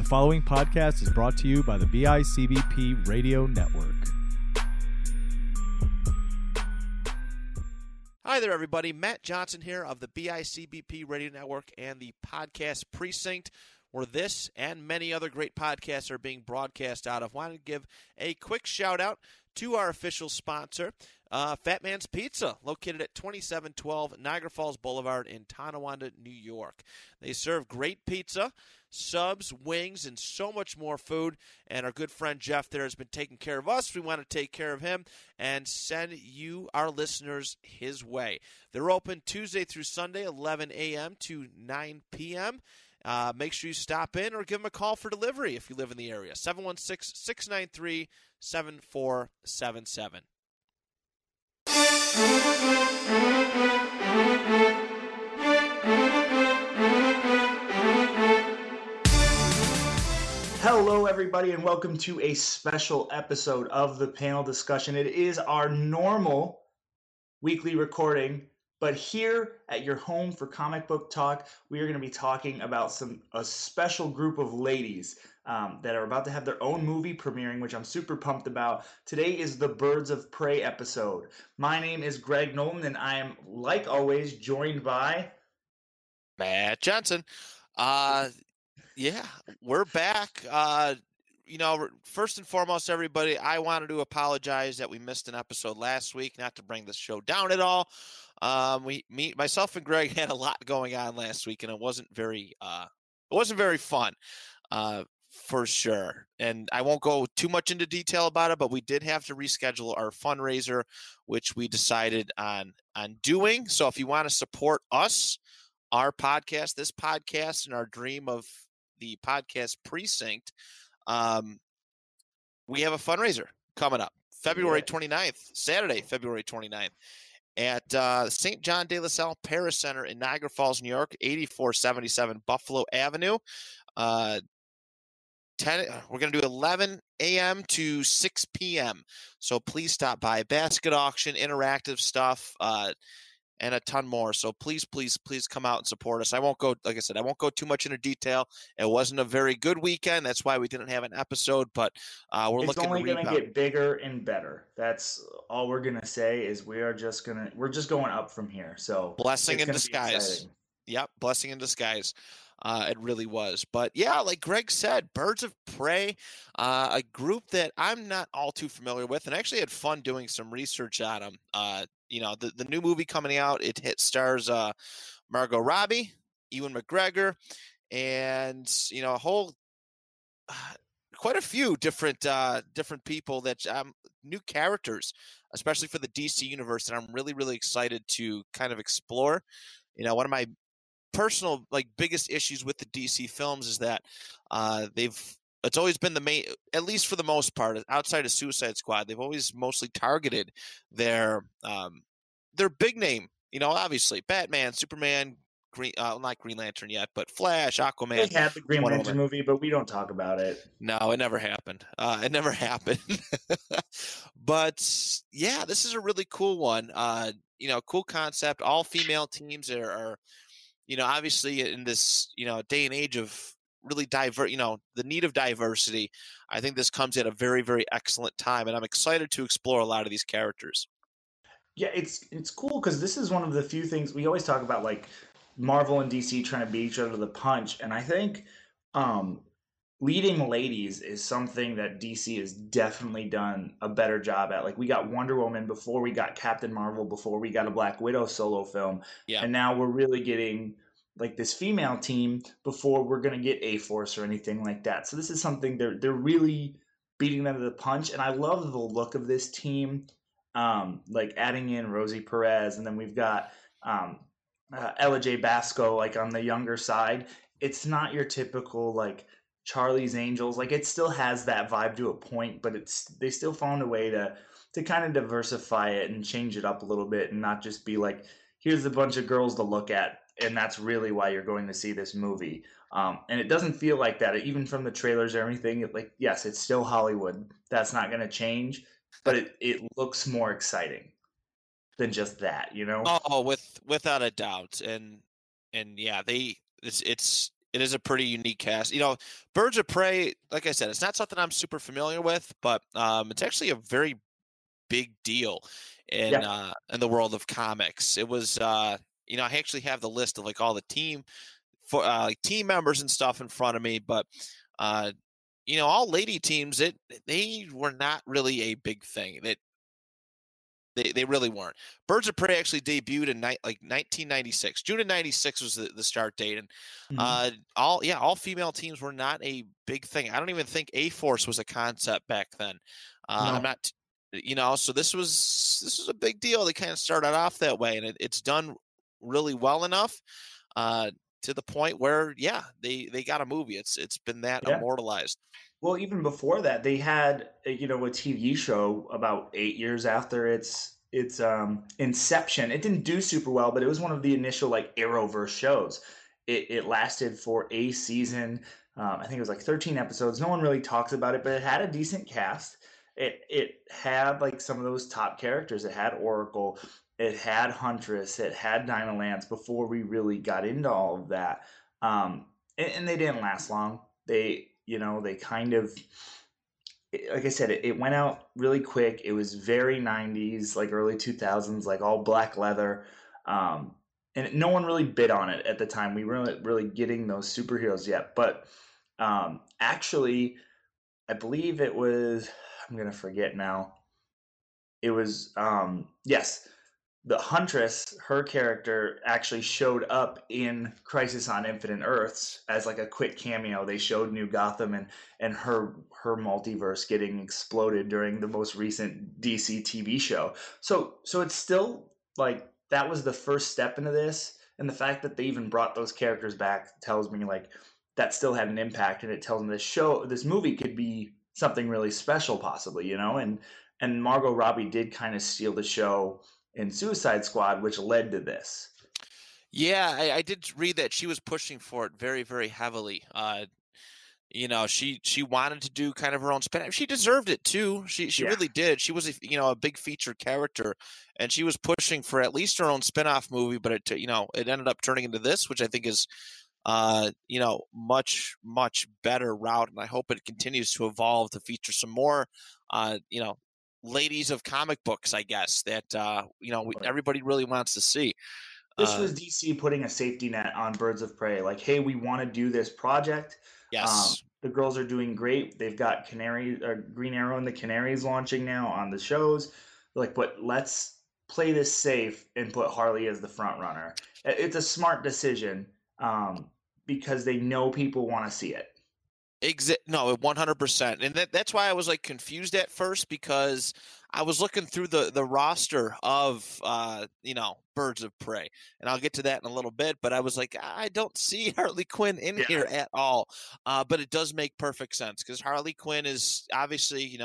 The following podcast is brought to you by the BICBP Radio Network. Hi there, everybody. Matt Johnson here of the BICBP Radio Network and the Podcast Precinct, where this and many other great podcasts are being broadcast out of. I want to give a quick shout-out to our official sponsor, Fat Man's Pizza, located at 2712 Niagara Falls Boulevard in Tonawanda, New York. They serve great pizza, subs, wings, and so much more food. And our good friend Jeff there has been taking care of us. We want to take care of him and send you, our listeners, his way. They're open Tuesday through Sunday, 11 a.m. to 9 p.m., make sure you stop in or give them a call for delivery if you live in the area. 716-693-7477. Hello, everybody, and welcome to a special episode of the panel discussion. It is our normal weekly recording, but here at your home for comic book talk, we are going to be talking about a special group of ladies that are about to have their own movie premiering, which I'm super pumped about. Today is the Birds of Prey episode. My name is Greg Nolan, and I am, like always, joined by Matt Johnson. Yeah, we're back. You know, first and foremost, everybody, I wanted to apologize that we missed an episode last week, not to bring this show down at all. Myself and Greg had a lot going on last week, and it wasn't very fun, for sure. And I won't go too much into detail about it, but we did have to reschedule our fundraiser, which we decided on doing. So if you want to support us, our podcast, this podcast, and our dream of the Podcast Precinct, we have a fundraiser coming up February 29th, Saturday, February 29th. At Saint John de la Salle Paris Center in Niagara Falls, New York, 8477 Buffalo Avenue. We're going to do 11 a.m. to 6 p.m. So please stop by. Basket auction, interactive stuff, and a ton more. So please, please, please come out and support us. I won't go too much into detail. It wasn't a very good weekend. That's why we didn't have an episode, but we're looking to rebound. It's only going to get bigger and better. That's all we're going to say is we're just going up from here. So blessing in disguise. Yep. Blessing in disguise. It really was. But yeah, like Greg said, Birds of Prey, a group that I'm not all too familiar with, and actually had fun doing some research on them. You know, the new movie coming out, stars Margot Robbie, Ewan McGregor, and, you know, quite a few different people that new characters, especially for the DC universe, that I'm really, really excited to kind of explore. You know, one of my personal, like, biggest issues with the DC films is that it's always been the main, at least for the most part, outside of Suicide Squad, they've always mostly targeted their big name, you know, obviously Batman, Superman, not Green Lantern yet, but Flash, Aquaman. They had the Green Lantern movie, but we don't talk about it. No, it never happened. But yeah, this is a really cool one. You know, cool concept, all female teams are, you know, obviously in this, you know, day and age of really diverse, you know, the need of diversity. I think this comes at a very, very excellent time, and I'm excited to explore a lot of these characters. Yeah, it's cool because this is one of the few things we always talk about, like Marvel and DC trying to beat each other to the punch, and I think leading ladies is something that DC has definitely done a better job at. Like, we got Wonder Woman before we got Captain Marvel, before we got a Black Widow solo film, yeah, and now we're really getting like this female team before we're going to get A-Force or anything like that. So this is something they're really beating them to the punch. And I love the look of this team, like adding in Rosie Perez. And then we've got Ella J. Basco, like on the younger side. It's not your typical like Charlie's Angels. Like, it still has that vibe to a point, but they still found a way to kind of diversify it and change it up a little bit and not just be like, here's a bunch of girls to look at. And that's really why you're going to see this movie. And it doesn't feel like that. Even from the trailers or anything, yes, it's still Hollywood. That's not going to change. But it looks more exciting than just that, you know? Oh, without a doubt. And yeah, it's It is a pretty unique cast. You know, Birds of Prey, like I said, it's not something I'm super familiar with, but it's actually a very big deal in the world of comics. It was, you know, I actually have the list of like all the team for team members and stuff in front of me, but you know, all lady teams, they were not really a big thing. They really weren't. Birds of Prey actually debuted in like 1996. June of 96 was the start date, and all female teams were not a big thing. I don't even think A-Force was a concept back then. No. I'm not, you know. So this was a big deal. They kind of started off that way, and it's done really well enough to the point where they got a movie. It's been that immortalized. Well, even before that, they had, you know, a TV show about 8 years after its inception. It didn't do super well, but it was one of the initial like Arrowverse shows. It lasted for a season. I think it was like 13 episodes. No one really talks about it, but it had a decent cast. It had like some of those top characters. It had Oracle. It had Huntress. It had Dinah Lance before we really got into all of that. And they didn't last long. You know, they kind of, like I said, it went out really quick. It was very 90s, like early 2000s, like all black leather. And no one really bid on it at the time. We weren't really getting those superheroes yet. But actually, I believe it was, I'm going to forget now. It was, the Huntress, her character, actually showed up in Crisis on Infinite Earths as like a quick cameo. They showed New Gotham and her multiverse getting exploded during the most recent DC TV show. So it's still like that was the first step into this. And the fact that they even brought those characters back tells me like that still had an impact. And it tells me this movie could be something really special possibly, you know? And Margot Robbie did kind of steal the show in Suicide Squad, which led to this. Yeah, I did read that she was pushing for it very, very heavily. You know, she wanted to do kind of her own spin. She deserved it too. She really did. She was a big featured character, and she was pushing for at least her own spinoff movie. But it ended up turning into this, which I think is much, much better route. And I hope it continues to evolve to feature some more ladies of comic books, I guess, that everybody really wants to see. This was DC putting a safety net on Birds of Prey, like, hey, we want to do this project. Yes, the girls are doing great. They've got Green Arrow and the Canaries launching now on the shows. Like, but let's play this safe and put Harley as the front runner. It's a smart decision because they know people want to see it. No, 100%. And that's why I was like confused at first, because I was looking through the roster of, Birds of Prey, and I'll get to that in a little bit, but I was like, I don't see Harley Quinn in here at all. But it does make perfect sense, because Harley Quinn is obviously,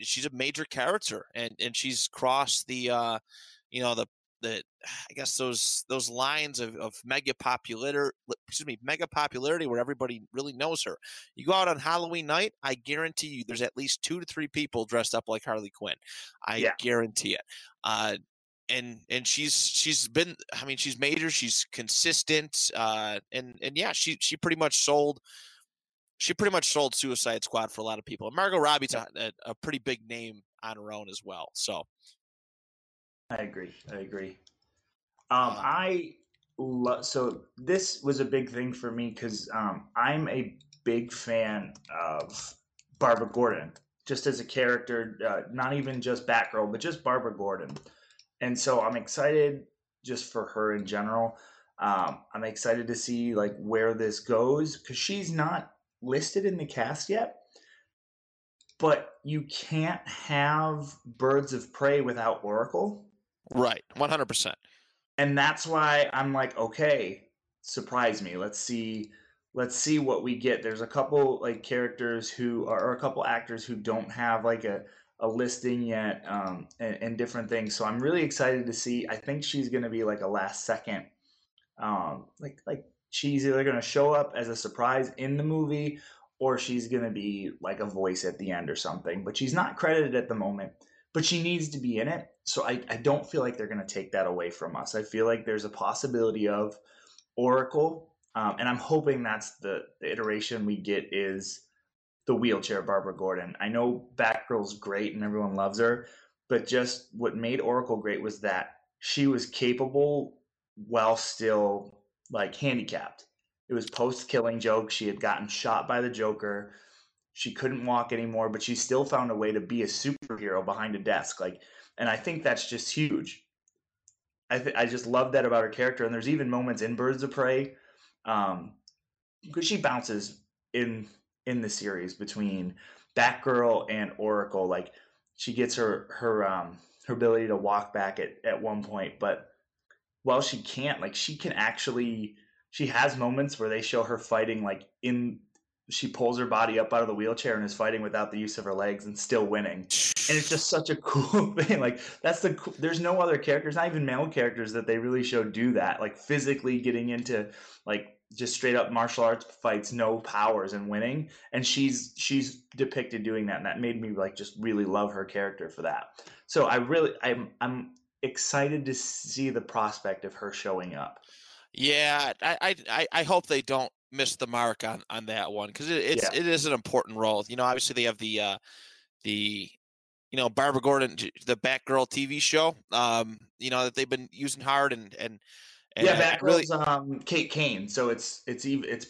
she's a major character, and she's crossed the I guess those lines of mega popularity where everybody really knows her. You go out on Halloween night, I guarantee you there's at least 2 to 3 people dressed up like Harley Quinn. I guarantee it. And she's been, I mean, she's major, she's consistent, she pretty much sold. She pretty much sold Suicide Squad for a lot of people. And Margot Robbie's a pretty big name on her own as well. So. I agree. So this was a big thing for me because I'm a big fan of Barbara Gordon, just as a character, not even just Batgirl, but just Barbara Gordon. And so I'm excited just for her in general. I'm excited to see like where this goes, because she's not listed in the cast yet. But you can't have Birds of Prey without Oracle. Right, 100%. And that's why I'm like, okay, surprise me. Let's see what we get. There's a couple like characters a couple actors who don't have like a listing yet, and different things. So I'm really excited to see. I think she's going to be like a last second, like she's either going to show up as a surprise in the movie, or she's going to be like a voice at the end or something. But she's not credited at the moment, but she needs to be in it. So I don't feel like they're going to take that away from us. I feel like there's a possibility of Oracle, And I'm hoping that's the iteration we get is the wheelchair Barbara Gordon. I know Batgirl's great and everyone loves her, but just what made Oracle great was that she was capable while still like handicapped. It was post-killing joke. She had gotten shot by the Joker. She couldn't walk anymore, but she still found a way to be a superhero behind a desk. Like, and I think that's just huge. I just love that about her character. And there's even moments in Birds of Prey, because she bounces in the series between Batgirl and Oracle. Like, she gets her ability to walk back at one point, but while she can't, like, she can actually, she has moments where they show her fighting, like she pulls her body up out of the wheelchair and is fighting without the use of her legs and still winning. And it's just such a cool thing. Like, there's no other characters, not even male characters, that they really show do that. Like, physically getting into like just straight up martial arts fights, no powers, and winning. And she's depicted doing that. And that made me like, just really love her character for that. So I'm excited to see the prospect of her showing up. Yeah. I hope they don't missed the mark on that one, because it is an important role. You know, obviously they have the Barbara Gordon, the Batgirl TV show, you know, that they've been using hard and yeah, Batgirl's really... Kate Kane, so it's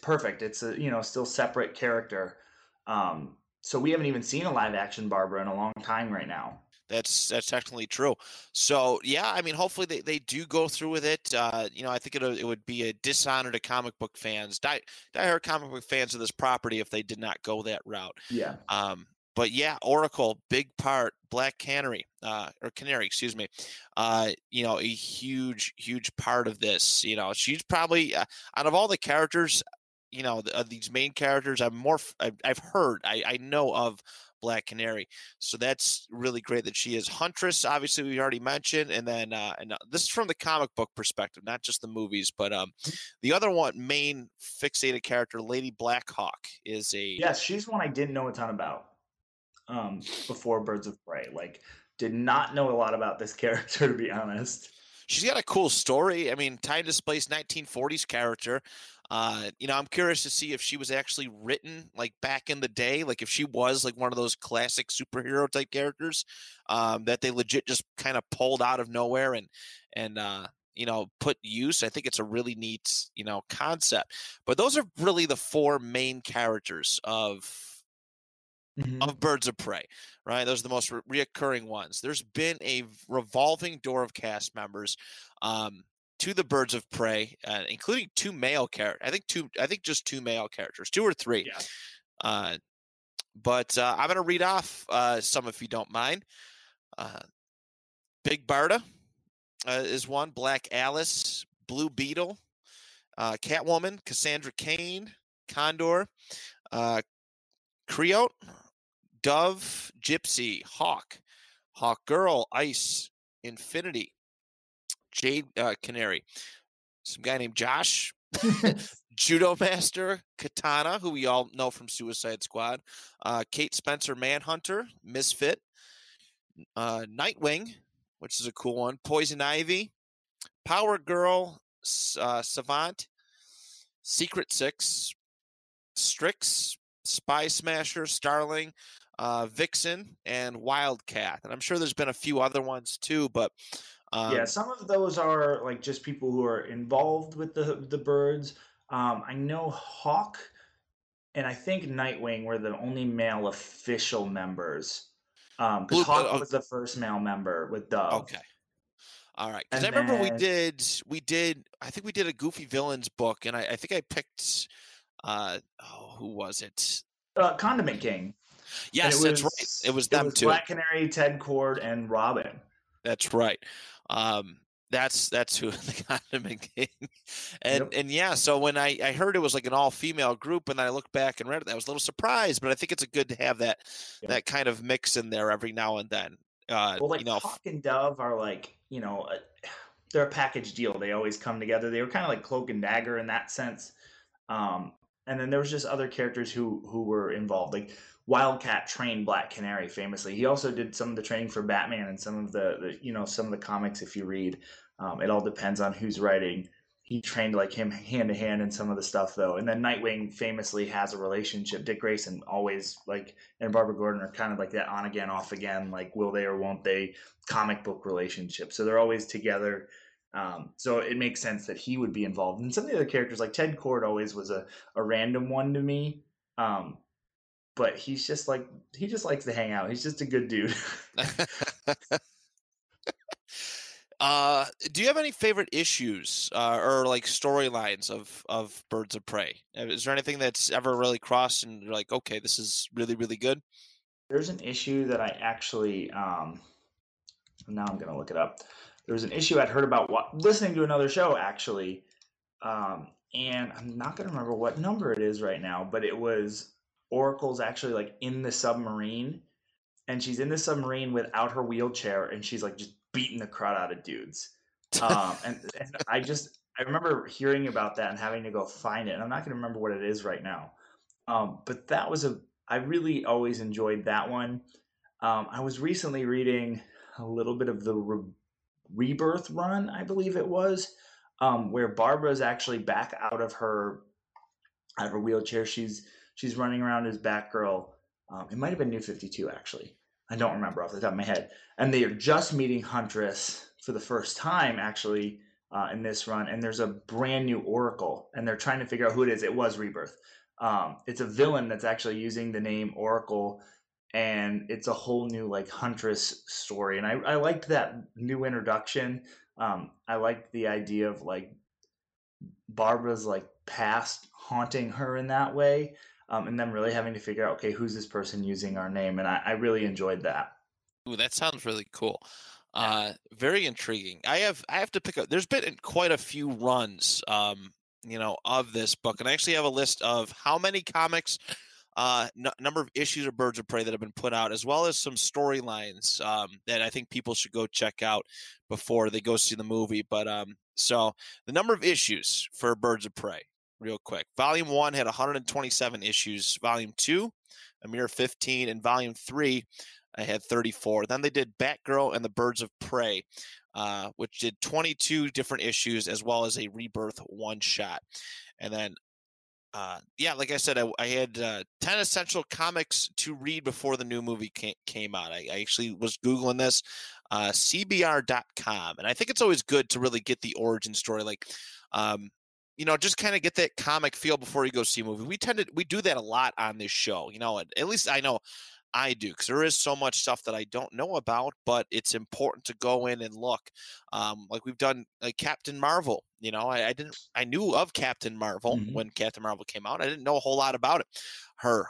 perfect. It's a, you know, still separate character. So we haven't even seen a live action Barbara in a long time right now. That's actually true. So yeah, I mean, hopefully they do go through with it. You know, I think it would be a dishonor to comic book fans, diehard comic book fans of this property, if they did not go that route. Yeah. But yeah, Oracle, big part. Black Canary, or Canary, excuse me. You know, a huge part of this. You know, she's probably out of all the characters, you know, these main characters, I know of Black Canary, so that's really great that she is. Huntress, obviously, we already mentioned, and then and this is from the comic book perspective, not just the movies, but the other one, main fixated character, Lady Blackhawk, is a she's one I didn't know a ton about before Birds of Prey. Like, did not know a lot about this character, to be honest. She's got a cool story. I mean, time displaced 1940s character. You know, I'm curious to see if she was actually written like back in the day, like if she was like one of those classic superhero type characters that they legit just kind of pulled out of nowhere and you know, put use. I think it's a really neat, you know, concept. But those are really the four main characters of Birds of Prey, right? Those are the most reoccurring ones. There's been a revolving door of cast members to the Birds of Prey, including two male characters. I think just two male characters, two or three. Yeah. But I'm going to read off some, if you don't mind. Big Barda is one. Black Alice, Blue Beetle, Catwoman, Cassandra Cain, Condor, Creote, Dove, Gypsy, Hawk Girl, Ice, Infinity, Jade Canary, some guy named Josh, Judo Master, Katana, who we all know from Suicide Squad, Kate Spencer, Manhunter, Misfit, Nightwing, which is a cool one, Poison Ivy, Power Girl, Savant, Secret Six, Strix, Spy Smasher, Starling, Vixen, and Wildcat. And I'm sure there's been a few other ones too, but... yeah, some of those are like just people who are involved with the birds. I know Hawk and I think Nightwing were the only male official members. Because Hawk was the first male member with Dove. Okay. All right. Because I remember we did a Goofy Villains book, and I think I picked who was it? Condiment King. Yes, that's right. It was them too. Black Canary, Ted Kord, and Robin. That's right. That's who the Condiment King. And yeah, so when I heard it was like an all-female group and I looked back and read it, I was a little surprised, but I think it's good to have that kind of mix in there every now and then. Well, like, you know, Hawk and Dove are like, you know, they're a package deal. They always come together. They were kind of like Cloak and Dagger in that sense. And then there was just other characters who were involved. Like Wildcat trained Black Canary famously. He also did some of the training for Batman and some of the comics. If you read, it all depends on who's writing. he trained like him hand to hand in some of the stuff though. And then Nightwing famously has a relationship. Dick Grayson always like, and Barbara Gordon are kind of like that on again, off again, like will they or won't they comic book relationship. So they're always together. So it makes sense that he would be involved. And some of the other characters like Ted Kord always was a random one to me. But he's just like, he just likes to hang out. He's just a good dude. Do you have any favorite issues or like storylines of Birds of Prey? Is there anything that's ever really crossed and you're like, okay, this is really, really good? There's an issue that I actually, now I'm going to look it up. There was an issue I'd heard about listening to another show actually. And I'm not going to remember what number it is right now, but it was Oracle's actually like in the submarine, and she's in the submarine without her wheelchair. And she's like, just beating the crowd out of dudes. And I remember hearing about that and having to go find it. And I'm not going to remember what it is right now. But that was I really always enjoyed that one. I was recently reading a little bit of the Rebirth run, I believe it was, where Barbara's actually back out of her wheelchair. She's running around as Batgirl. It might've been New 52 actually. I don't remember off the top of my head. And they are just meeting Huntress for the first time, actually, in this run. And there's a brand new Oracle, and they're trying to figure out who it is. It was Rebirth. It's a villain that's actually using the name Oracle, and it's a whole new like Huntress story. And I liked that new introduction. I liked the idea of like Barbara's like past haunting her in that way. And then really having to figure out, okay, who's this person using our name? And I really enjoyed that. Ooh, that sounds really cool. Very intriguing. I have to pick up. There's been quite a few runs, of this book, and I actually have a list of how many comics, number of issues of Birds of Prey that have been put out, as well as some storylines that I think people should go check out before they go see the movie. But so the number of issues for Birds of Prey. Real quick. Volume 1 had 127 issues. Volume 2, a mere 15. And Volume 3, I had 34. Then they did Batgirl and the Birds of Prey, which did 22 different issues, as well as a Rebirth one-shot. And then, like I said, I had 10 essential comics to read before the new movie came out. I actually was Googling this, CBR.com. And I think it's always good to really get the origin story. Like, just kind of get that comic feel before you go see a movie. We do that a lot on this show, at least I know I do, because there is so much stuff that I don't know about, but it's important to go in and look. Like we've done like Captain Marvel, I knew of Captain Marvel when Captain Marvel came out. I didn't know a whole lot about it. Her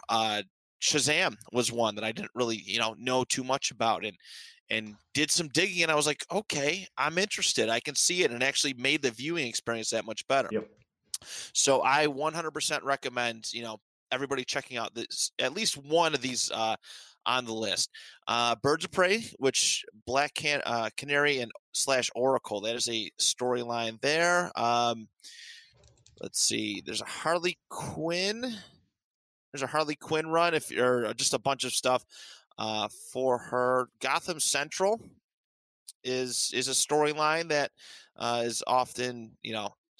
Shazam was one that I didn't really, know too much about, and did some digging, and I was like, okay, I'm interested. I can see it, and actually made the viewing experience that much better. Yep. So I 100% recommend, everybody checking out this, at least one of these on the list. Birds of Prey, which Black Canary and / Oracle, that is a storyline there. Let's see. There's a Harley Quinn. There's a Harley Quinn run, if you're just a bunch of stuff. For her, Gotham Central is a storyline that is often,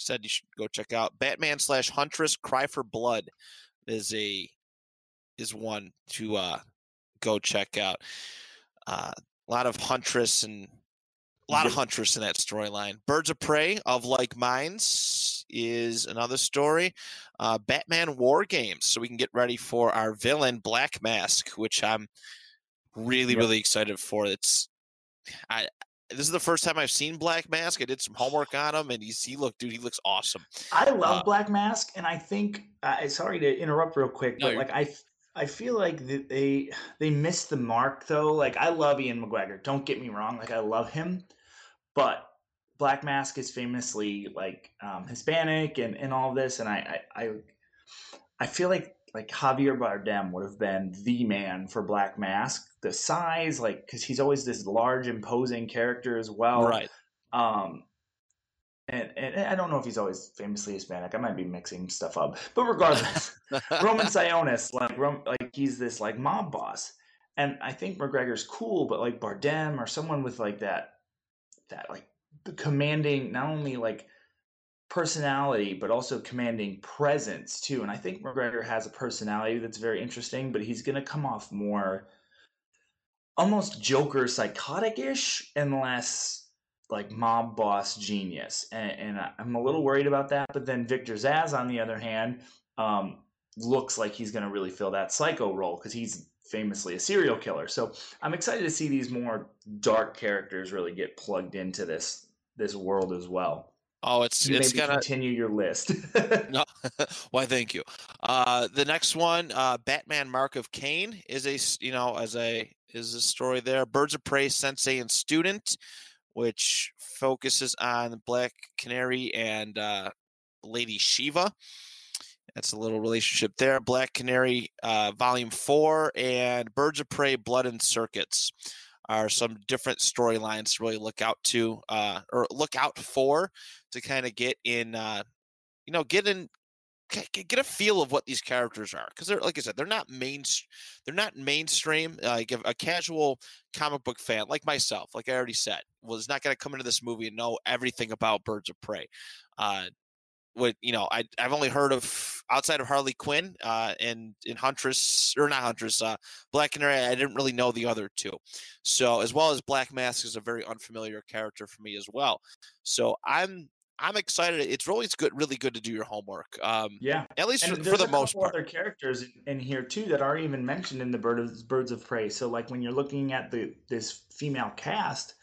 said you should go check out. Batman / Huntress, Cry for Blood is one to go check out. A lot of Huntress in that storyline. Birds of Prey of Like Minds is another story. Batman War Games, so we can get ready for our villain Black Mask, which I'm really excited for. This is the first time I've seen Black Mask. I did some homework on him, and he looks awesome. I love Black Mask, and I think sorry to interrupt real quick, but I feel like they missed the mark though. Like, I love Ewan McGregor, don't get me wrong, like I love him, but Black Mask is famously like Hispanic and all this, and I feel like Javier Bardem would have been the man for Black Mask. The size, like, because he's always this large, imposing character as well. Right. And I don't know if he's always famously Hispanic. I might be mixing stuff up. But regardless, Roman Sionis, like he's this like mob boss. And I think McGregor's cool, but like Bardem or someone with like that like the commanding, not only like personality, but also commanding presence too. And I think McGregor has a personality that's very interesting, but he's going to come off more almost Joker psychotic-ish and less like mob boss genius. And I'm a little worried about that. But then Victor Zsasz, on the other hand, looks like he's going to really fill that psycho role because he's famously a serial killer. So I'm excited to see these more dark characters really get plugged into this world as well. Oh, it's going to continue your list. No, why? Thank you. The next one, Batman: Mark of Cain, is a story there. Birds of Prey, Sensei and Student, which focuses on Black Canary and Lady Shiva. That's a little relationship there. Black Canary, Volume 4, and Birds of Prey, Blood and Circuits are some different storylines to really look out for to kind of get a feel of what these characters are, because they're, like I said, they're not mainstream. Like a casual comic book fan like myself, like I already said, was not going to come into this movie and know everything about Birds of Prey. I've only heard of, outside of Harley Quinn and in Huntress, or not Huntress, Black Canary. I didn't really know the other two. So, as well as Black Mask is a very unfamiliar character for me as well. So I'm excited. It's always good, really good to do your homework. Yeah, at least for the most part. There's other characters in here too that aren't even mentioned in the Birds of Prey. So, like when you're looking at this female cast,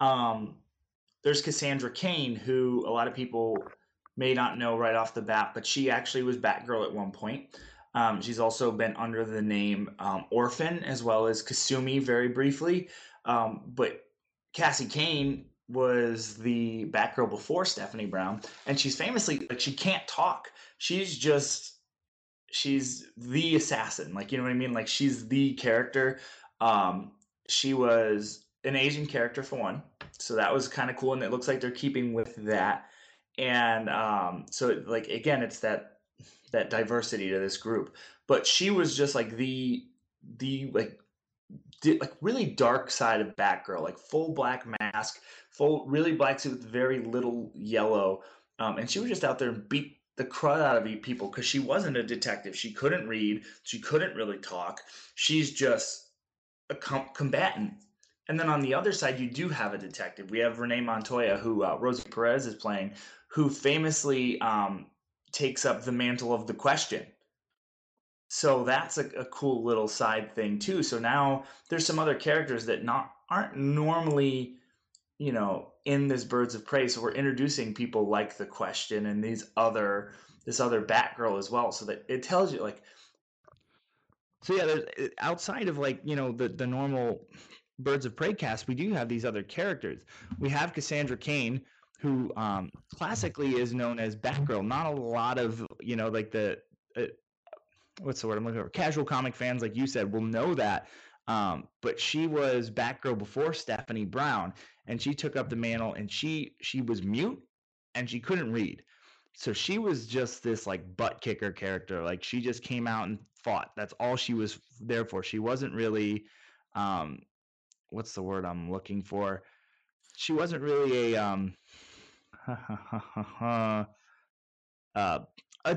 there's Cassandra Cain, who a lot of people may not know right off the bat, but she actually was Batgirl at one point. She's also been under the name Orphan, as well as Kasumi very briefly. But Cassie Cain was the Batgirl before Stephanie Brown, and she's famously, like, she can't talk. She's the assassin. Like, you know what I mean? Like, she's the character. She was an Asian character for one, so that was kind of cool, and it looks like they're keeping with that. And so, like, again, it's that diversity to this group. But she was just like the really dark side of Batgirl, like full black mask, full really black suit with very little yellow. And she was just out there and beat the crud out of people because she wasn't a detective. She couldn't read. She couldn't really talk. She's just a combatant. And then on the other side, you do have a detective. We have Renee Montoya, who Rosie Perez is playing, who famously takes up the mantle of the question. So that's a cool little side thing too. So now there's some other characters that aren't normally, you know, in this Birds of Prey. So we're introducing people like the Question and this other Batgirl as well. So that it tells you, like, so yeah, there's, outside of, like, you know, the normal Birds of Prey cast, we do have these other characters. We have Cassandra Cain, who classically is known as Batgirl. Not a lot of, you know, like the what's the word I'm looking for? Casual comic fans, like you said, will know that. But she was Batgirl before Stephanie Brown, and she took up the mantle, and she was mute and she couldn't read. So she was just this, like, butt kicker character. Like, she just came out and fought. That's all she was there for. She wasn't really what's the word I'm looking for? She wasn't really a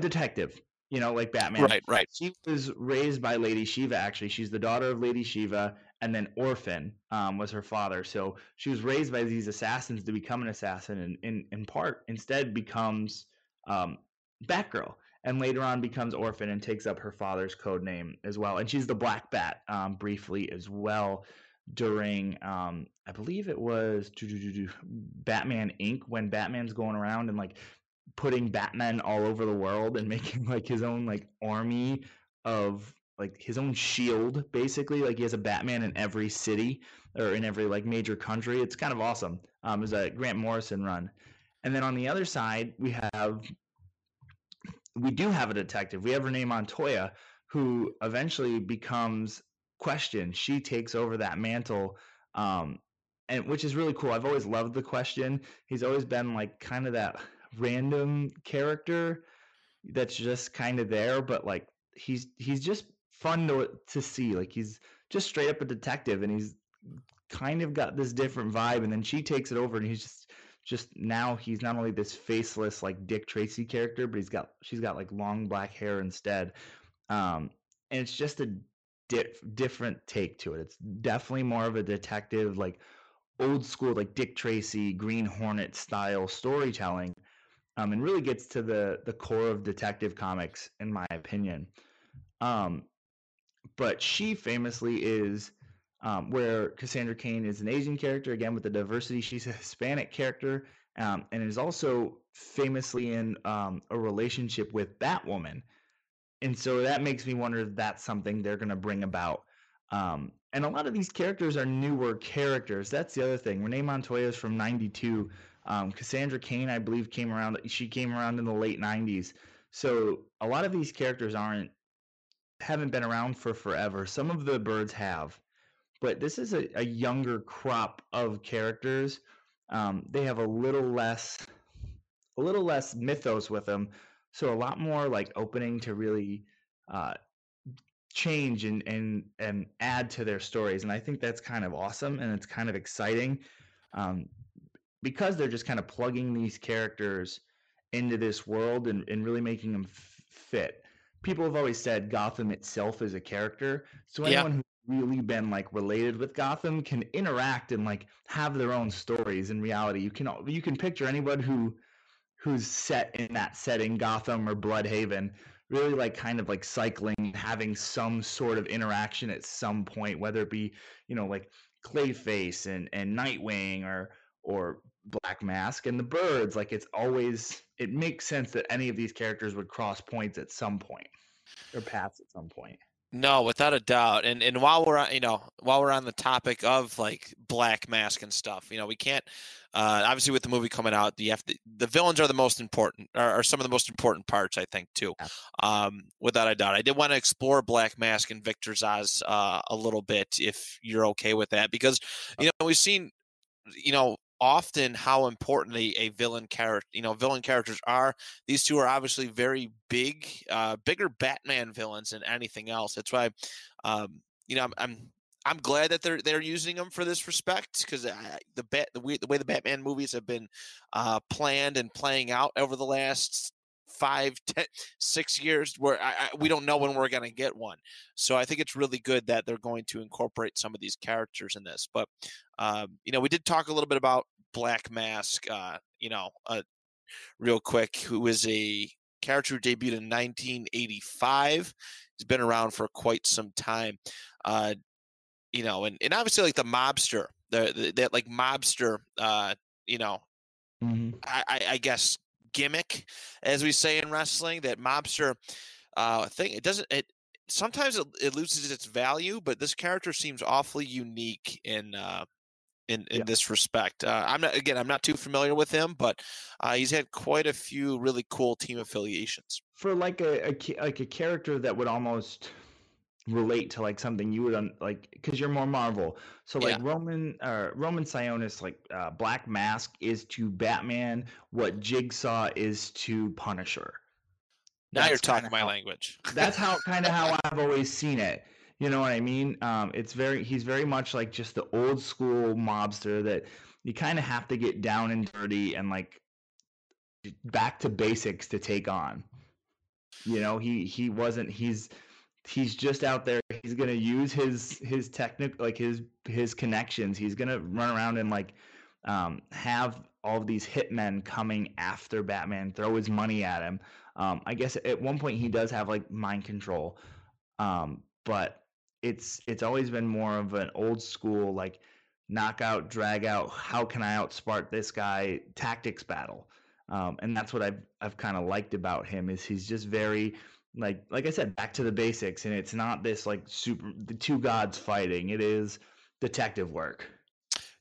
detective, you know, like Batman. Right. She was raised by Lady Shiva, actually. She's the daughter of Lady Shiva, and then Orphan was her father. So she was raised by these assassins to become an assassin, and in part instead becomes Batgirl, and later on becomes Orphan and takes up her father's code name as well. And she's the Black Bat briefly as well, during I believe it was Batman Inc., when Batman's going around and, like, putting Batman all over the world and making, like, his own, like, army of, like, his own shield, basically. Like, he has a Batman in every city or in every, like, major country. It's kind of awesome. It was a Grant Morrison run. And then on the other side, we do have a detective. We have Renee Montoya, who eventually becomes Question. She takes over that mantle, and which is really cool. I've always loved the Question. He's always been, like, kind of that random character that's just kind of there, but, like, he's just fun to see. Like, he's just straight up a detective, and he's kind of got this different vibe. And then she takes it over, and he's just just now he's not only this faceless like Dick Tracy character, but she's got like long black hair instead. And it's just a different take to it. It's definitely more of a detective, like old school, like Dick Tracy, Green Hornet style storytelling. And really gets to the core of detective comics, in my opinion. But she famously is where Cassandra Cain is an Asian character, again, with the diversity. She's a Hispanic character, and is also famously in a relationship with Batwoman. And so that makes me wonder if that's something they're going to bring about. And a lot of these characters are newer characters. That's the other thing. Renee Montoya is from 92. Cassandra Cain, I believe, came around in the late 90s. So a lot of these characters haven't been around for forever. Some of the birds have, but this is a younger crop of characters. They have a little less mythos with them. So a lot more like opening to really change and add to their stories. And I think that's kind of awesome. And it's kind of exciting. Because they're just kind of plugging these characters into this world and really making them fit. People have always said Gotham itself is a character. So anyone who's really been like related with Gotham can interact and like have their own stories. In reality, you can picture anyone who's set in that setting, Gotham or Bloodhaven, really like kind of like cycling, having some sort of interaction at some point, whether it be, like Clayface and Nightwing or Black Mask and the birds. Like it makes sense that any of these characters would cross points at some point or paths at some point. No, without a doubt. And while we're on the topic of like Black Mask and stuff, we can't, obviously with the movie coming out, the villains are the most important, are some of the most important parts, I think, too. Without a doubt. I did want to explore Black Mask and Victor Zsasz a little bit, if you're okay with that, because, we've seen, often how important a villain character, villain characters are. These two are obviously very big, bigger Batman villains than anything else. That's why, I'm glad that they're using them for this respect, because the way the Batman movies have been planned and playing out over the last 5, 10, 6 years, where we don't know when we're going to get one. So I think it's really good that they're going to incorporate some of these characters in this. But, we did talk a little bit about Black Mask, real quick, who is a character who debuted in 1985. He's been around for quite some time, and obviously like the mobster, mm-hmm. I guess, gimmick, as we say in wrestling, that mobster thing. Sometimes it loses its value, but this character seems awfully unique in this respect. I'm not too familiar with him, but he's had quite a few really cool team affiliations for like a character that would almost relate to like something you would like, because you're more Marvel. So like Roman Sionis, like Black Mask is to Batman what Jigsaw is to Punisher. Now you're talking my language. That's how I've always seen it. You know what I mean? He's very much like just the old school mobster that you kind of have to get down and dirty and like back to basics to take on. He's just out there. He's going to use his technical, like his connections. He's going to run around and like have all of these hitmen coming after Batman, throw his money at him. I guess at one point he does have like mind control. But it's always been more of an old school, like knockout, drag out. How can I outsmart this guy tactics battle? And that's what I've kind of liked about him, is he's just very, Like I said, back to the basics, and it's not this like the two gods fighting. It is detective work.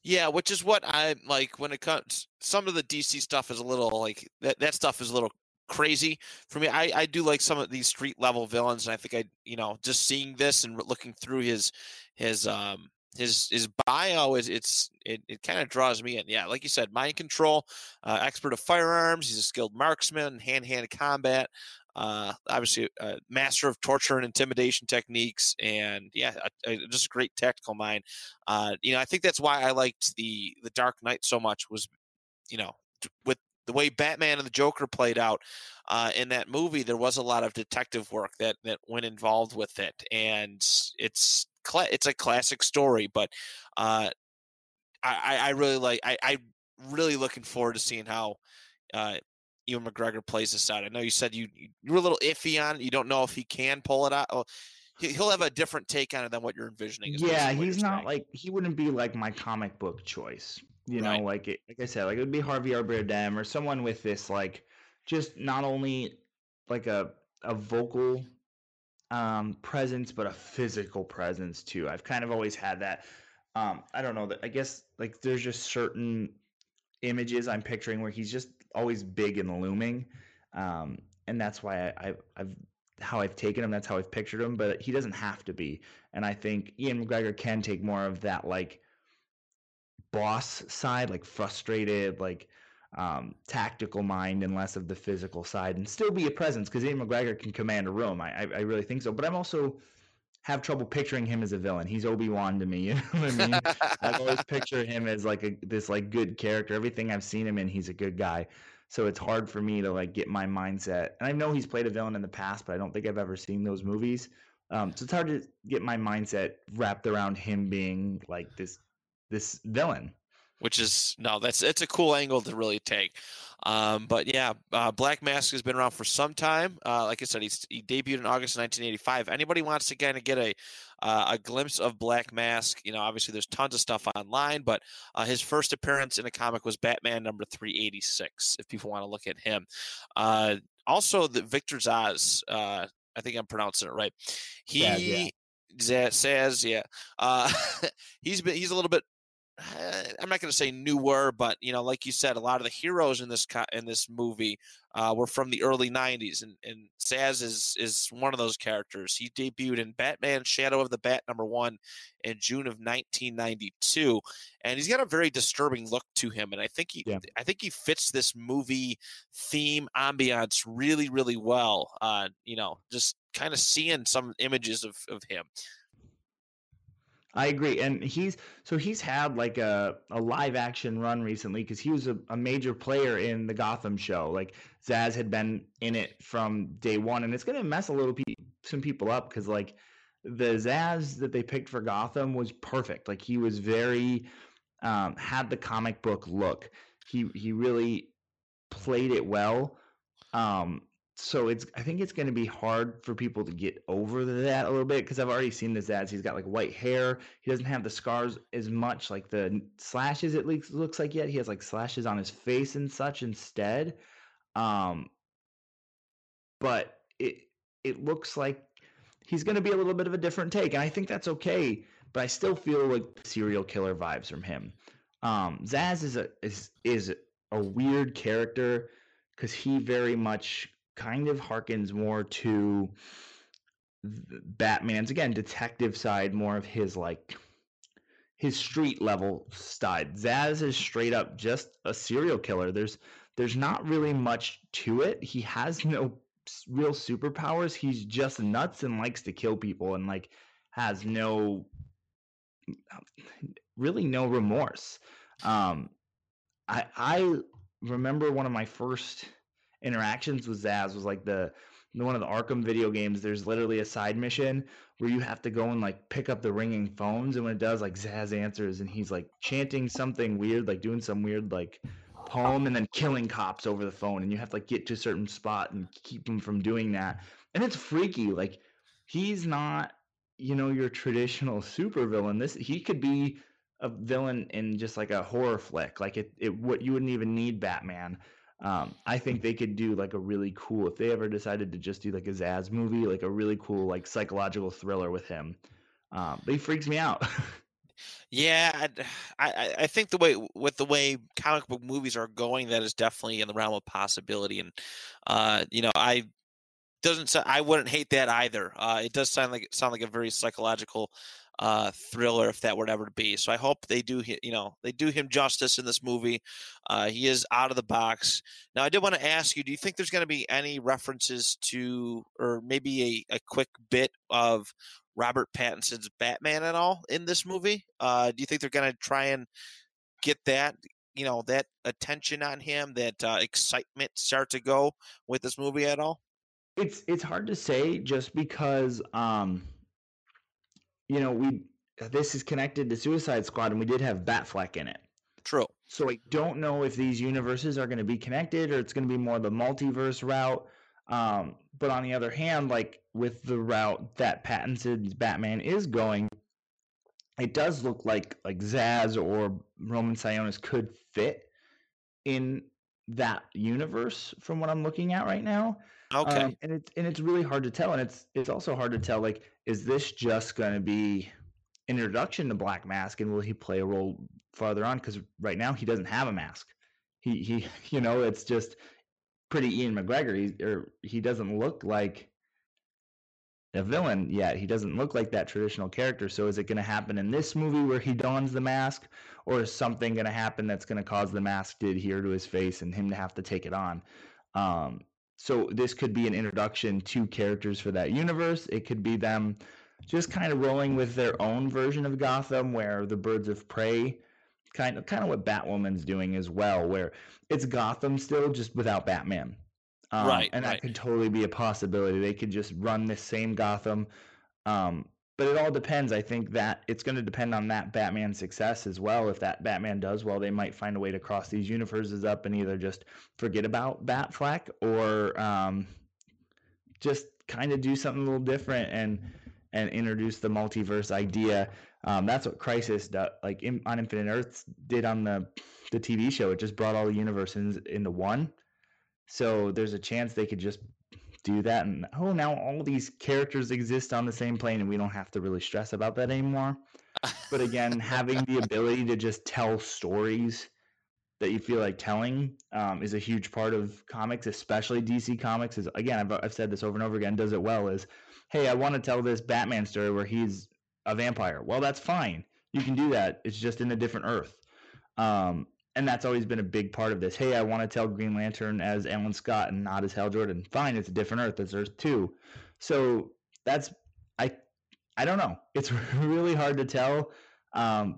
Yeah, which is what I like when it comes. Some of the DC stuff is a little like that. That stuff is a little crazy for me. I do like some of these street level villains, and I think just seeing this and looking through his bio, it kind of draws me in. Yeah, like you said, mind control, expert of firearms. He's a skilled marksman, hand-to-hand combat. Obviously master of torture and intimidation techniques, and just a great tactical mind. I think that's why I liked the Dark Knight so much, was you know, with the way Batman and the Joker played out in that movie, there was a lot of detective work that went involved with it. And it's a classic story, but I really looking forward to seeing how Ewan McGregor plays this out. I know you said you were a little iffy on it. You don't know if he can pull it out. Oh, he'll have a different take on it than what you're envisioning. Yeah, he's not like, he wouldn't be like my comic book choice. You right. know, like it, like I said, like it would be Javier Bardem or someone with this, like, just not only like a vocal presence, but a physical presence too. I've kind of always had that. I don't know. I guess like there's just certain images I'm picturing where he's just always big and looming, and that's why I've taken him. That's how I've pictured him. But he doesn't have to be. And I think Ewan McGregor can take more of that, like, boss side, like frustrated, like tactical mind, and less of the physical side, and still be a presence, because Ewan McGregor can command a room. I really think so. But I'm also have trouble picturing him as a villain. He's Obi-Wan to me. You know what I mean? I've always pictured him as like this like good character. Everything I've seen him in, he's a good guy. So it's hard for me to like get my mindset. And I know he's played a villain in the past, but I don't think I've ever seen those movies. So it's hard to get my mindset wrapped around him being like this villain, which is it's a cool angle to really take. But yeah, Black Mask has been around for some time. Like I said, he debuted in August 1985. Anybody wants to kind of get a glimpse of Black Mask, you know, obviously there's tons of stuff online, but his first appearance in a comic was Batman number 386. If people want to look at him, also the Victor Zsasz, I think I'm pronouncing it right. He says, he's a little bit. I'm not going to say newer, but you know, like you said, a lot of the heroes in this movie were from the early '90s, and Zsasz is one of those characters. He debuted in Batman: Shadow of the Bat #1 in June of 1992, and he's got a very disturbing look to him. And I think he fits this movie theme ambiance really, really well. You know, just kind of seeing some images of him. I agree, and he's had like a live action run recently, because he was a major player in the Gotham show. Like Zsasz had been in it from day one, and it's gonna mess a little some people up, because like the Zsasz that they picked for Gotham was perfect. Like he was very had the comic book look. He really played it well. So I think it's going to be hard for people to get over that a little bit, because I've already seen the Zsasz. He's got like white hair. He doesn't have the scars as much, like the slashes it looks like yet. He has like slashes on his face and such instead. But it looks like he's going to be a little bit of a different take, and I think that's okay. But I still feel like serial killer vibes from him. Zsasz is a weird character, because he very much kind of harkens more to Batman's, again, detective side, more of his like his street level side. Zsasz is straight up just a serial killer. There's not really much to it. He has no real superpowers. He's just nuts and likes to kill people, and like has no remorse. I remember one of my first interactions with Zsasz was like the one of the Arkham video games. There's literally a side mission where you have to go and like pick up the ringing phones, and when it does, like Zsasz answers, and he's like chanting something weird, like doing some weird like poem, and then killing cops over the phone, and you have to like get to a certain spot and keep him from doing that. And it's freaky. Like he's not, you know, your traditional supervillain. He could be a villain in just like a horror flick. Like you wouldn't even need Batman. I think they could do like a really cool, if they ever decided to just do like a Zsasz movie, like a really cool like psychological thriller with him. But he freaks me out. Yeah, I think the way comic book movies are going, that is definitely in the realm of possibility. And you know, I wouldn't hate that either. It does sound like a very psychological thriller, if that were ever to be. So I hope they do him justice in this movie. He is out of the box. Now I did want to ask you, do you think there's going to be any references to, or maybe a quick bit of Robert Pattinson's Batman at all in this movie? Do you think they're going to try and get that you know, that attention on him, that excitement start to go with this movie at all? It's hard to say, just because, you know, this is connected to Suicide Squad, and we did have Batfleck in it. True. So I don't know if these universes are going to be connected, or it's going to be more the multiverse route. But on the other hand, like with the route that Pattinson's Batman is going, it does look like Zsasz or Roman Sionis could fit in that universe from what I'm looking at right now. Okay. And it's really hard to tell. And it's also hard to tell, like, is this just going to be an introduction to Black Mask, and will he play a role farther on? Because right now he doesn't have a mask. He you know, it's just pretty Ewan McGregor. He doesn't look like a villain yet. He doesn't look like that traditional character. So is it going to happen in this movie where he dons the mask, or is something going to happen that's going to cause the mask to adhere to his face and him to have to take it on? So this could be an introduction to characters for that universe. It could be them just kind of rolling with their own version of Gotham, where the Birds of Prey, kind of what Batwoman's doing as well, where it's Gotham still, just without Batman. That could totally be a possibility. They could just run this same Gotham. But it all depends. I think that it's going to depend on that Batman's success as well. If that Batman does well, they might find a way to cross these universes up and either just forget about Batfleck, or just kind of do something a little different and introduce the multiverse idea. That's what Crisis on Infinite Earths did on the TV show. It just brought all the universes into one. So there's a chance they could just do that, and now all these characters exist on the same plane, and we don't have to really stress about that anymore. But again, having the ability to just tell stories that you feel like telling is a huge part of comics, especially DC Comics. Is, again, I've said this over and over again, does it well, is, hey, I want to tell this Batman story where he's a vampire. Well, that's fine. You can do that. It's just in a different Earth. And that's always been a big part of this. Hey, I want to tell Green Lantern as Alan Scott and not as Hal Jordan. Fine, it's a different Earth. It's Earth 2. So that's I don't know. It's really hard to tell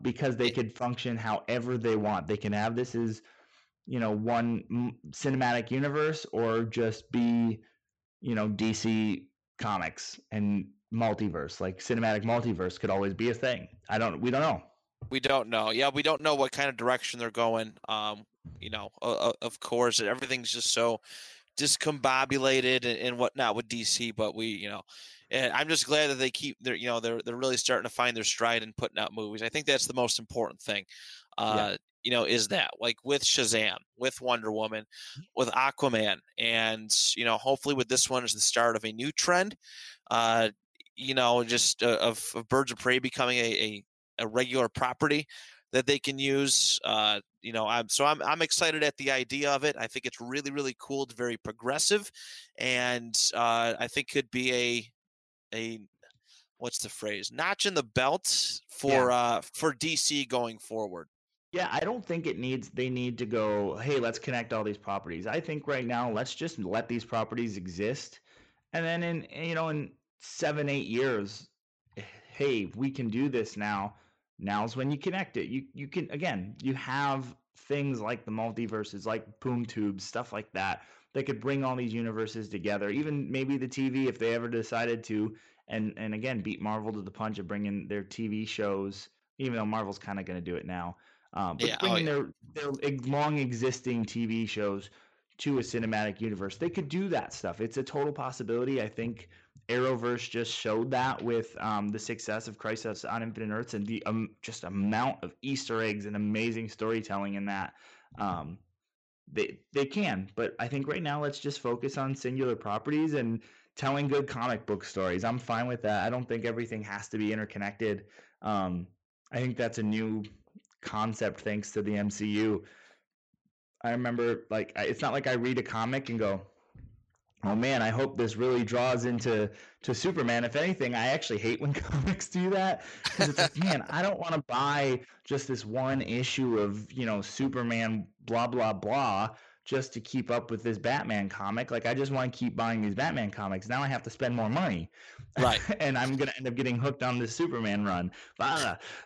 because they could function however they want. They can have this as, you know, one cinematic universe, or just be, you know, DC Comics and multiverse. Like, cinematic multiverse could always be a thing. We don't know. We don't know. Yeah, we don't know what kind of direction they're going. You know, of course, everything's just so discombobulated and whatnot with DC. But and I'm just glad that they keep they're really starting to find their stride in putting out movies. I think that's the most important thing. Yeah. You know, is that, like, with Shazam, with Wonder Woman, with Aquaman, and, you know, hopefully with this one is the start of a new trend. You know, just of Birds of Prey becoming a regular property that they can use. You know, I'm excited at the idea of it. I think it's really, really cool. It's very progressive, and I think could be a what's the phrase? Notch in the belt for DC going forward. Yeah, I don't think they need to go, hey, let's connect all these properties. I think right now, let's just let these properties exist, and then in 7-8 years, hey, we can do this now. Now's when you connect it. You can, again, you have things like the multiverses, like boom tubes, stuff like that, that could bring all these universes together. Even maybe the TV, if they ever decided to, and again, beat Marvel to the punch of bringing their TV shows, even though Marvel's kind of going to do it now. Their long existing TV shows to a cinematic universe, they could do that stuff. It's a total possibility. I think Arrowverse just showed that with the success of Crisis on Infinite Earths and the just amount of Easter eggs and amazing storytelling in that. They can, but I think right now let's just focus on singular properties and telling good comic book stories. I'm fine with that. I don't think everything has to be interconnected. I think that's a new concept thanks to the MCU. I remember, like, it's not like I read a comic and go, oh man, I hope this really draws into Superman. If anything, I actually hate when comics do that, because it's like, man, I don't want to buy just this one issue of, you know, Superman blah blah blah just to keep up with this Batman comic. Like, I just want to keep buying these Batman comics. Now I have to spend more money, right? And I'm gonna end up getting hooked on this Superman run.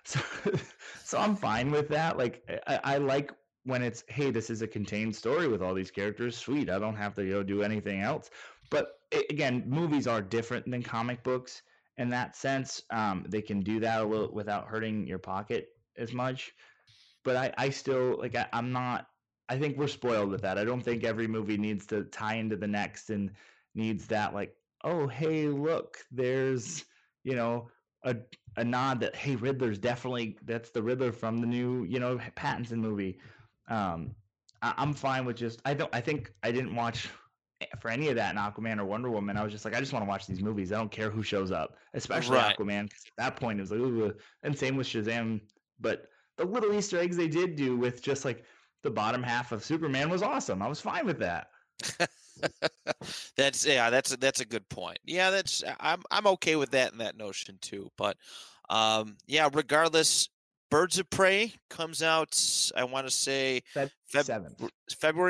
So I'm fine with that. Like, I like when it's, hey, this is a contained story with all these characters, sweet, I don't have to go do anything else. But again, movies are different than comic books in that sense. They can do that a little without hurting your pocket as much. But I still, like, I'm not, I think we're spoiled with that. I don't think every movie needs to tie into the next and needs that, like, oh, hey, look, there's, you know, a nod that, hey, Riddler's definitely, that's the Riddler from the new, you know, Pattinson movie. I'm fine with just, I didn't watch for any of that in Aquaman or Wonder Woman. I was just like, I just want to watch these movies. I don't care who shows up, especially Aquaman. Cause at that point it was like, ooh, and same with Shazam, but the little Easter eggs they did do with just like the bottom half of Superman was awesome. I was fine with that. That's a good point. Yeah, that's I'm okay with that and that notion too. But yeah, regardless, Birds of Prey comes out, I want to say February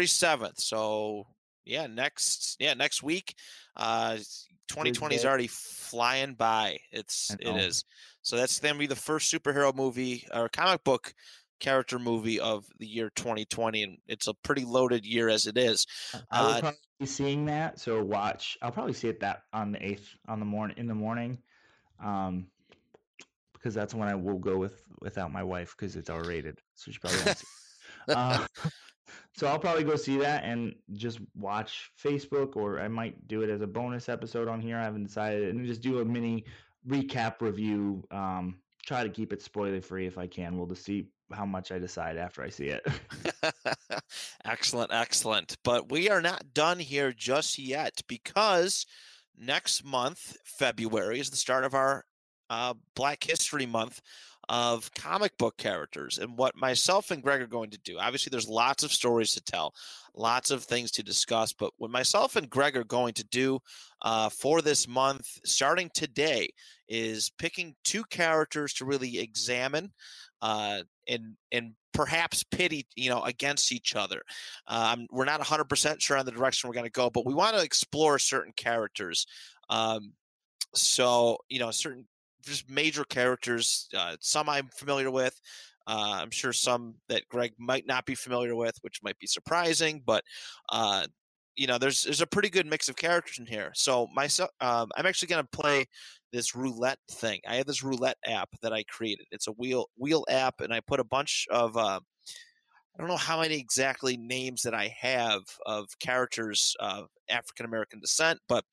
7th. So yeah, next week. 2020 is already flying by. It is. So that's going to be the first superhero movie or comic book character movie of the year 2020, and it's a pretty loaded year as it is. I will probably be seeing that, so watch. I'll probably see it that on the 8th in the morning, because that's when I will go without my wife because it's R-rated, so she probably won't see it. So I'll probably go see that and just watch Facebook, or I might do it as a bonus episode on here. I haven't decided, and just do a mini recap review. Try to keep it spoiler free if I can. We'll just see how much I decide after I see it. Excellent. But we are not done here just yet, because next month, February, is the start of our Black History Month of comic book characters. And what myself and Greg are going to do, obviously there's lots of stories to tell, lots of things to discuss, but what myself and Greg are going to do for this month, starting today, is picking two characters to really examine and perhaps pity, against each other. We're not 100% sure on the direction we're going to go, but we want to explore certain characters. Certain just major characters, some I'm familiar with. I'm sure some that Greg might not be familiar with, which might be surprising, but there's a pretty good mix of characters in here. So I'm actually going to play this roulette thing. I have this roulette app that I created. It's a wheel app, and I put a bunch of I don't know how many exactly names that I have of characters of African American descent, but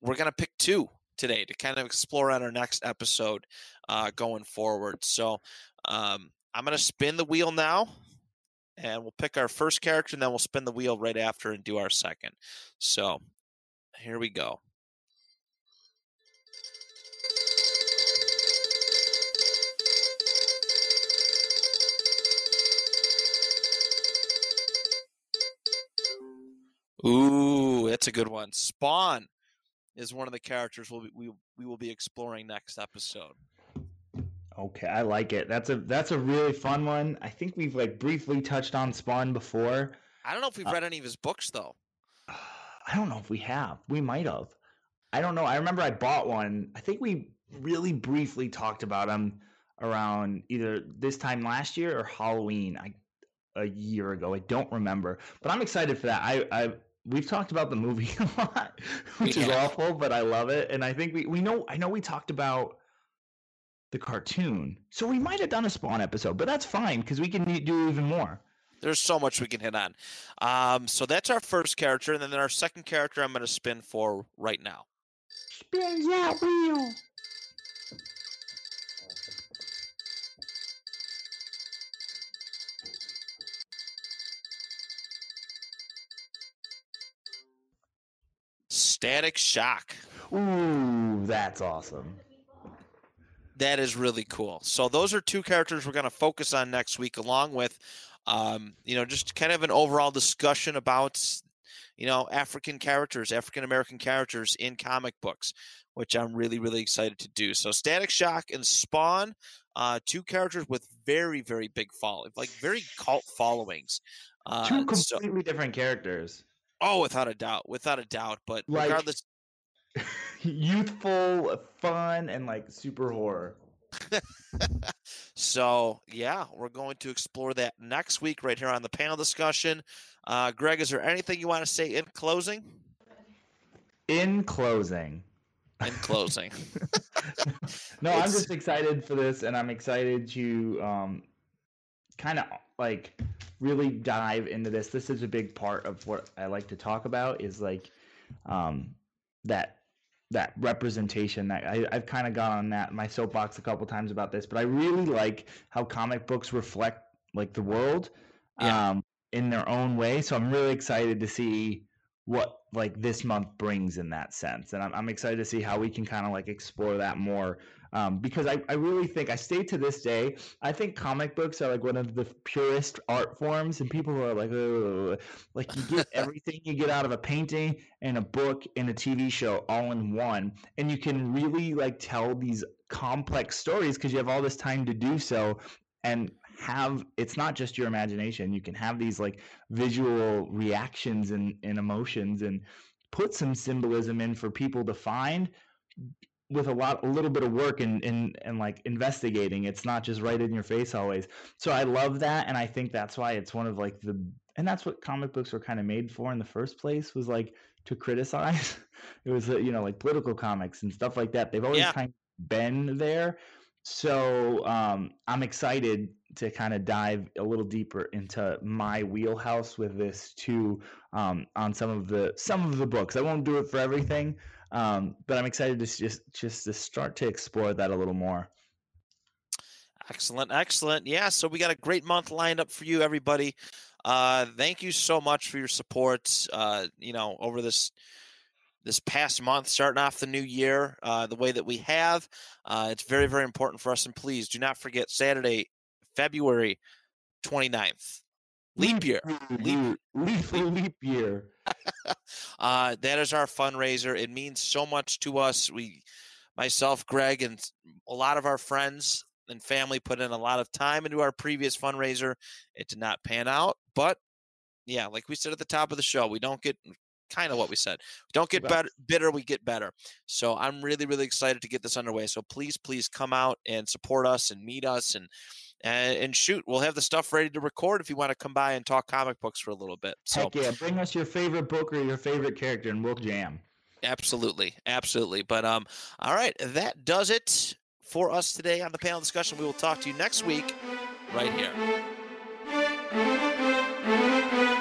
we're going to pick two today to kind of explore on our next episode going forward. So I'm going to spin the wheel now, and we'll pick our first character, and then we'll spin the wheel right after and do our second. So here we go. Ooh, that's a good one. Spawn is one of the characters we will be exploring next episode. Okay, I like it. That's a really fun one. I think we've briefly touched on Spawn before. I don't know if we've read any of his books though. I don't know if we have. We might have. I don't know. I remember I bought one. I think we really briefly talked about him around either this time last year or Halloween a year ago. I don't remember, but I'm excited for that. We've talked about the movie a lot, which is awful, but I love it. And I think I know we talked about the cartoon, so we might have done a Spawn episode, but that's fine because we can do even more. There's so much we can hit on. So that's our first character, and then our second character I'm going to spin for right now. Spin that wheel. Static Shock. Ooh, that's awesome. That is really cool. So those are two characters we're going to focus on next week, along with, just kind of an overall discussion about, African-American characters in comic books, which I'm really, really excited to do. So Static Shock and Spawn, two characters with very, very big following, very cult followings. Two completely different characters. Oh, without a doubt. But regardless, youthful, fun, and super horror. So, yeah, we're going to explore that next week right here on the panel discussion. Greg, is there anything you want to say in closing? In closing. No, I'm just excited for this, and I'm excited to kind of like really dive into this. This is a big part of what I like to talk about is like that representation. That I've kind of gone on that in my soapbox a couple times about this, but I really like how comic books reflect like the world in their own way. So I'm really excited to see what like this month brings in that sense. And I'm excited to see how we can kind of like explore that more. Because I really think, I stay to this day, I think comic books are like one of the purest art forms, and people are like, oh, like you get everything you get out of a painting and a book and a TV show all in one. And you can really like tell these complex stories because you have all this time to do so. And it's not just your imagination. You can have these like visual reactions and emotions and put some symbolism in for people to find with a little bit of work and like investigating. It's not just right in your face always. So I love that. And I think that's why it's one of like and that's what comic books were kind of made for in the first place, was like to criticize. It was, you know, like political comics and stuff like that. They've always kind of been there. So I'm excited to kind of dive a little deeper into my wheelhouse with this too, on some of the books. I won't do it for everything, but I'm excited to just to start to explore that a little more. Excellent. Yeah, so we got a great month lined up for you, everybody. Thank you so much for your support. Over this past month, starting off the new year the way that we have. It's very, very important for us. And please do not forget Saturday, February 29th. Leap year. That is our fundraiser. It means so much to us. We, myself, Greg, and a lot of our friends and family put in a lot of time into our previous fundraiser. It did not pan out. But, yeah, like we said at the top of the show, we don't get – kind of what we said. We don't get bitter, we get better. So I'm really, really excited to get this underway. So please come out and support us and meet us and shoot. We'll have the stuff ready to record if you want to come by and talk comic books for a little bit. So heck yeah, bring us your favorite book or your favorite character and we'll jam. Absolutely. But all right, that does it for us today on the panel discussion. We will talk to you next week right here.